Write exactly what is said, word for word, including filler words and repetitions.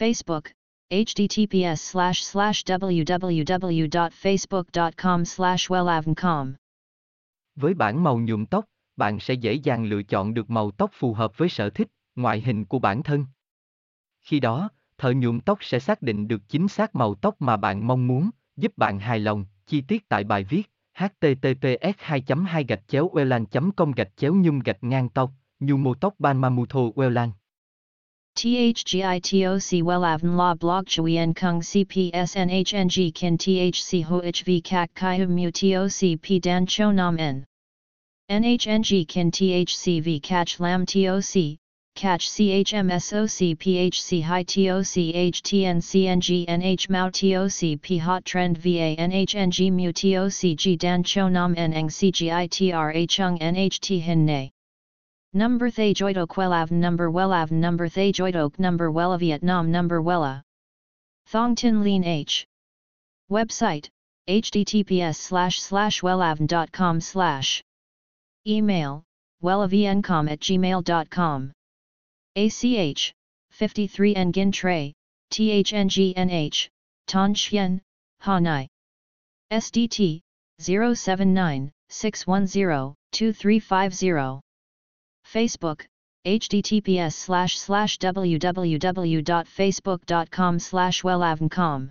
Facebook, https slash slash www.facebook.com slash wellavn.com Với bảng màu nhuộm tóc, bạn sẽ dễ dàng lựa chọn được màu tóc phù hợp với sở thích, ngoại hình của bản thân. Khi đó, thợ nhuộm tóc sẽ xác định được chính xác màu tóc mà bạn mong muốn, giúp bạn hài lòng. Chi tiết tại bài viết h t t p s hai chấm hai gạch chéo wellavn chấm com gạch chéo nhung gạch ngang tóc nhu mô tóc ban mamutho wellavn THGITOC Wellavn La Blog Chui En Kung C P S N H N G Kin T H C Ho H V Kak Kai Hum Mu T O C P Dan Cho Nam En N H N G Kin T H C V Catch Lam T O C Catch C H M S O C P H C High T O C H T N C N G N H Mao T O C P Hot Trend V A N H N G Mu T O C G Dan Cho Nam En Eng C G I T R A Chung N H T Hin Nay Number Thay Joidok Wellavn Number Wellavn Number Thay Joidok Number Wella Vietnam Number Wella Thong Tin Lean H Website https slash slash wellavn.com slash Email wellavncom at gmail.com A C H fifty-three Nguyen Tray THNGNH Tan Chien Ha Nai S D T zero seven nine six one zero two three five zero Facebook, https slash slash www.facebook.com slash wellavncom